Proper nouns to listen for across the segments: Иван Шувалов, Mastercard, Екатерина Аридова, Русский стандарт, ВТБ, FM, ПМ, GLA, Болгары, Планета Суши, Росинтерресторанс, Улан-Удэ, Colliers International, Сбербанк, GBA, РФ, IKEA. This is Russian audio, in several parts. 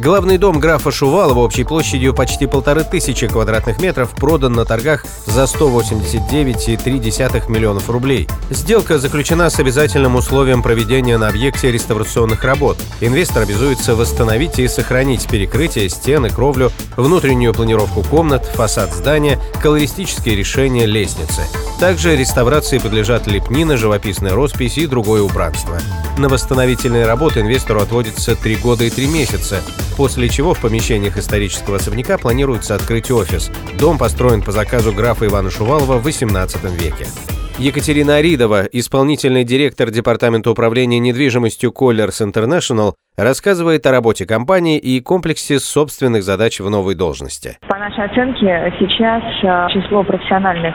Главный дом графа Шувалова общей площадью почти 1500 квадратных метров продан на торгах за 189,3 миллионов рублей. Сделка заключена с обязательным условием проведения на объекте реставрационных работ. Инвестор обязуется восстановить и сохранить перекрытие, стены, кровлю, внутреннюю планировку комнат, фасад здания, колористические решения, лестницы. Также реставрации подлежат лепнина, живописная роспись и другое убранство. На восстановительные работы инвестору отводится 3 года и 3 месяца, после чего в помещениях исторического особняка планируется открыть офис. Дом построен по заказу графа Ивана Шувалова в XVIII веке. Екатерина Аридова, исполнительный директор Департамента управления недвижимостью Colliers International, рассказывает о работе компании и комплексе собственных задач в новой должности. По нашей оценке, сейчас число профессиональных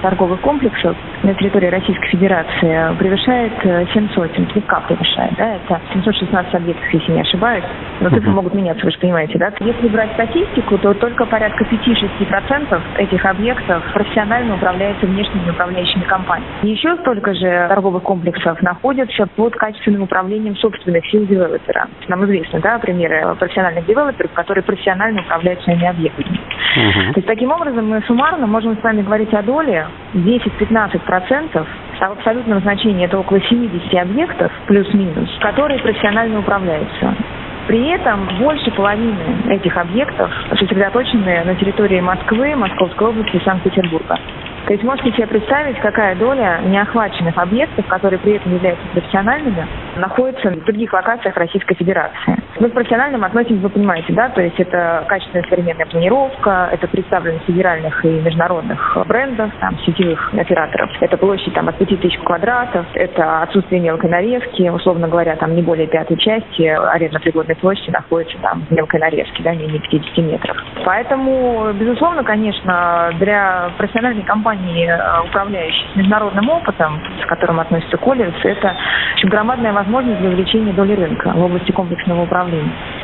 торговых комплексов на территории Российской Федерации превышает 700. Слегка превышает, да? Это 716 объектов, если не ошибаюсь. Но цифры могут меняться, вы же понимаете, да? Если брать статистику, то только порядка 5-6% этих объектов профессионально управляются внешними управляющими компаниями. Еще столько же торговых комплексов находятся под качественным управлением собственных сил девелопера. Нам известны, да, примеры профессиональных девелоперов, которые профессионально управляют своими объектами. То есть таким образом мы суммарно можем с вами говорить о доле 10-15%, а в абсолютном значении это около 70 объектов, плюс-минус, которые профессионально управляются. При этом больше половины этих объектов сосредоточены на территории Москвы, Московской области и Санкт-Петербурга. То есть можете себе представить, какая доля неохваченных объектов, которые при этом являются профессиональными, находится в других локациях Российской Федерации. Мы к профессиональным относимся, вы понимаете, да, то есть это качественная современная планировка, это представленность федеральных и международных брендов, там, сетевых операторов, это площадь там, от 5000 квадратов, это отсутствие мелкой нарезки, условно говоря, там не более пятой части арендно-пригодной площади находится там в мелкой нарезке, да, менее 50 метров. Поэтому, безусловно, конечно, для профессиональной компании, управляющей международным опытом, с которым относится Colliers, это громадная возможность для увеличения доли рынка в области комплексного управления.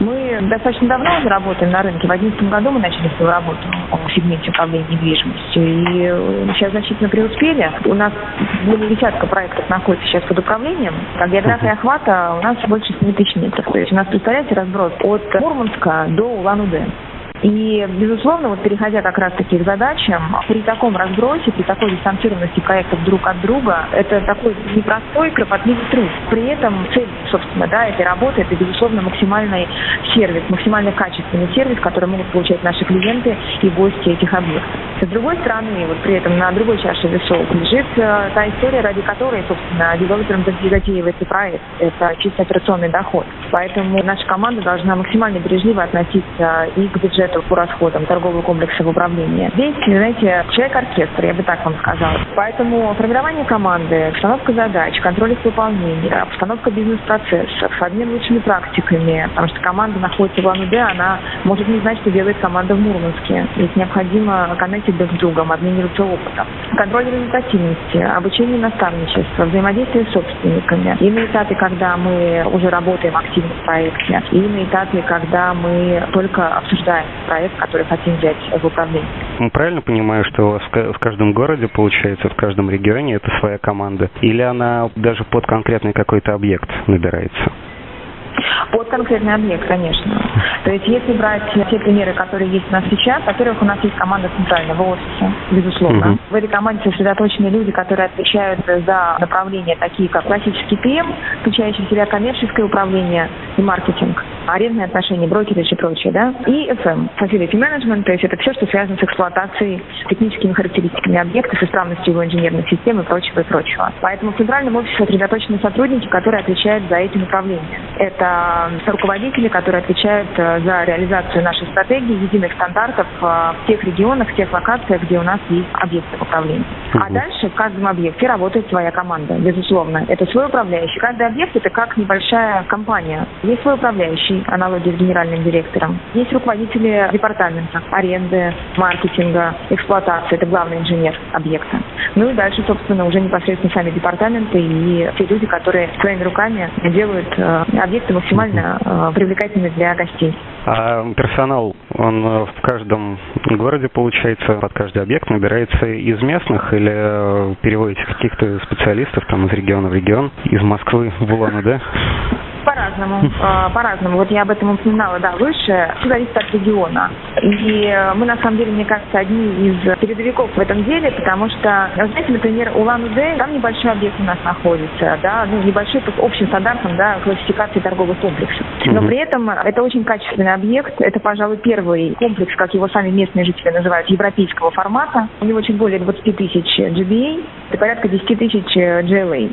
Мы достаточно давно уже работаем на рынке. В 2011 году мы начали свою работу в сегменте управления недвижимостью. И сейчас значительно преуспели. У нас более десятка проектов находится сейчас под управлением. А география охвата у нас больше 7000 метров. То есть у нас, представляете, разброс от Мурманска до Улан-Удэ. И, безусловно, вот переходя как раз-таки к задачам, при таком разбросе, при такой дистанцированности проектов друг от друга, это такой непростой, кропотливый труд. При этом цель, собственно, да, этой работы, это, безусловно, максимальный сервис, максимально качественный сервис, который могут получать наши клиенты и гости этих объектов. С другой стороны, вот при этом на другой чаше весов лежит та история, ради которой, собственно, девелоперам затеивается проект. Это чисто операционный доход. Поэтому наша команда должна максимально бережливо относиться и к бюджету, по расходам торгового комплекса в управлении. Здесь, знаете, человек-оркестр, я бы так вам сказала. Поэтому формирование команды, постановка задач, контроль их выполнения, постановка бизнес-процессов, обмен лучшими практиками, потому что команда находится в Улан-Удэ, она может не знать, что делает команда в Мурманске. Здесь необходимо коннектить друг с другом, обмениваться опытом. Контроль результативности, обучение наставничества, взаимодействие с собственниками. И на этапе, когда мы уже работаем активно в проекте, и на этапе, когда мы только обсуждаем проект, который хотим взять в управление. Ну, правильно понимаю, что у вас в каждом городе, получается, в каждом регионе это своя команда? Или она даже под конкретный какой-то объект набирается? Под конкретный объект, конечно. То есть, если брать те примеры, которые есть у нас сейчас, во-первых, у нас есть команда центрального офиса, безусловно. В этой команде сосредоточены люди, которые отвечают за направления такие, как классический ПМ, включающий в себя коммерческое управление и маркетинг, арендные отношения, брокеридж и прочее, да, и FM, facility management, то есть это все, что связано с эксплуатацией, с техническими характеристиками объекта, с исправностью его инженерных систем и прочего, и прочего. Поэтому в центральном офисе сосредоточены сотрудники, которые отвечают за эти направления. Это руководители, которые отвечают за реализацию нашей стратегии, единых стандартов в тех регионах, в тех локациях, где у нас есть объекты управления. А дальше в каждом объекте работает своя команда, безусловно. Это свой управляющий. Каждый объект – это как небольшая компания. Есть свой управляющий, аналогия с генеральным директором. Есть руководители департамента, аренды, маркетинга, эксплуатации. Это главный инженер объекта. Ну и дальше, собственно, уже непосредственно сами департаменты и те люди, которые своими руками делают объекты максимально привлекательными для гостей. А персонал, он в каждом городе, получается, под каждый объект набирается из местных или переводите каких-то специалистов там из региона в регион, из Москвы в Улан-Удэ? По-разному. Вот я об этом упоминала, да, выше. Все зависит от региона. И мы, на самом деле, мне кажется, одни из передовиков в этом деле, потому что, знаете, например, Улан-Удэ, там небольшой объект у нас находится, да, ну, небольшой по общим стандартам, да, классификации торговых комплексов. Но при этом это очень качественный объект. Это, пожалуй, первый комплекс, как его сами местные жители называют, европейского формата. У него чуть более 20 тысяч GBA, это порядка 10 тысяч GLA.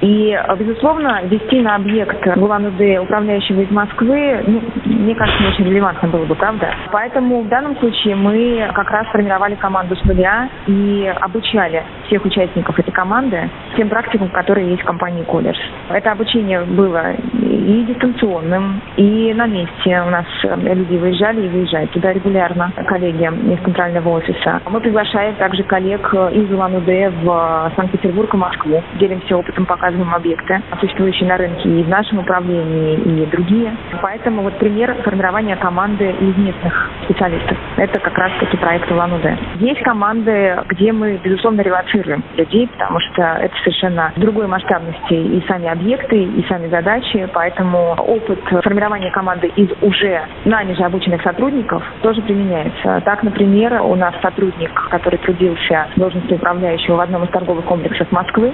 И, безусловно, вести на объект в Улан-Удэ управляющего из Москвы, ну, мне кажется, не очень релевантно было бы, правда? Поэтому в данном случае мы как раз формировали команду с нуля и обучали всех участников этой команды тем практикам, которые есть в компании Colliers. Это обучение было и дистанционным, и на месте. У нас люди выезжали и выезжают туда регулярно, коллеги из центрального офиса. Мы приглашаем также коллег из Улан-Удэ в Санкт-Петербург и Москву. Делимся опытом, показываем объекты, существующие на рынке и в нашем управлении, и другие. Поэтому вот пример формирования команды из местных специалистов. Это как раз-таки проект Улан-Удэ. Есть команды, где мы, безусловно, релоцируем людей, потому что это совершенно другой масштабности и сами объекты, и сами задачи. Поэтому опыт формирования команды из уже нами же обученных сотрудников тоже применяется. Так, например, у нас сотрудник, который трудился в должности управляющего в одном из торговых комплексов Москвы,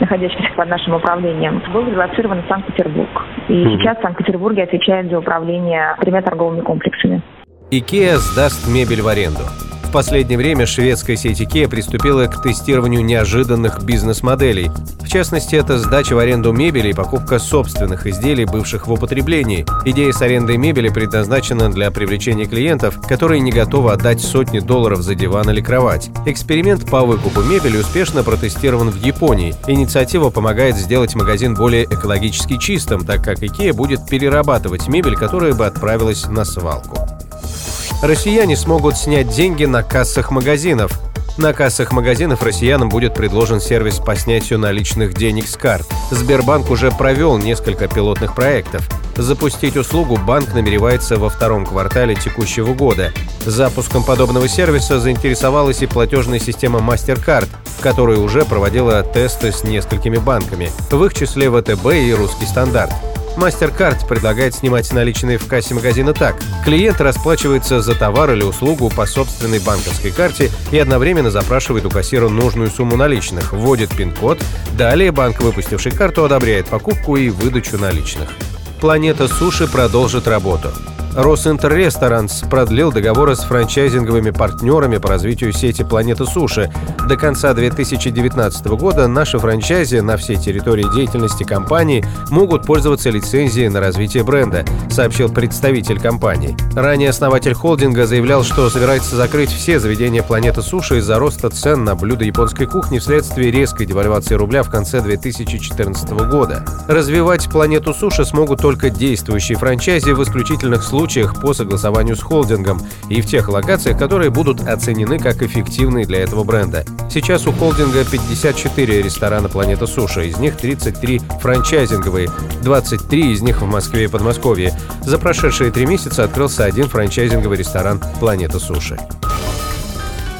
находящихся под нашим управлением, был релоцирован в Санкт-Петербург. И сейчас в Санкт-Петербурге отвечает за управление тремя торговыми комплексами. IKEA сдаст мебель в аренду. В последнее время шведская сеть IKEA приступила к тестированию неожиданных бизнес-моделей. В частности, это сдача в аренду мебели и покупка собственных изделий, бывших в употреблении. Идея с арендой мебели предназначена для привлечения клиентов, которые не готовы отдать сотни долларов за диван или кровать. Эксперимент по выкупу мебели успешно протестирован в Японии. Инициатива помогает сделать магазин более экологически чистым, так как IKEA будет перерабатывать мебель, которая бы отправилась на свалку. Россияне смогут снять деньги на кассах магазинов. На кассах магазинов россиянам будет предложен сервис по снятию наличных денег с карт. Сбербанк уже провел несколько пилотных проектов. Запустить услугу банк намеревается во втором квартале текущего года. Запуском подобного сервиса заинтересовалась и платежная система Mastercard, которая уже проводила тесты с несколькими банками, в их числе ВТБ и Русский стандарт. Mastercard предлагает снимать наличные в кассе магазина так. Клиент расплачивается за товар или услугу по собственной банковской карте и одновременно запрашивает у кассира нужную сумму наличных, вводит пин-код, далее банк, выпустивший карту, одобряет покупку и выдачу наличных. Планета Суши продолжит работу. Росинтерресторанс продлил договоры с франчайзинговыми партнерами по развитию сети «Планета Суши». До конца 2019 года наши франчайзи на всей территории деятельности компании могут пользоваться лицензией на развитие бренда, сообщил представитель компании. Ранее основатель холдинга заявлял, что собирается закрыть все заведения «Планета Суши» из-за роста цен на блюда японской кухни вследствие резкой девальвации рубля в конце 2014 года. Развивать «Планету Суши» смогут только действующие франчайзи в исключительных случаях по согласованию с холдингом и в тех локациях, которые будут оценены как эффективные для этого бренда. Сейчас у холдинга 54 ресторана «Планета Суши», из них 33 франчайзинговые, 23 из них в Москве и Подмосковье. За прошедшие 3 месяца открылся 1 франчайзинговый ресторан «Планета Суши».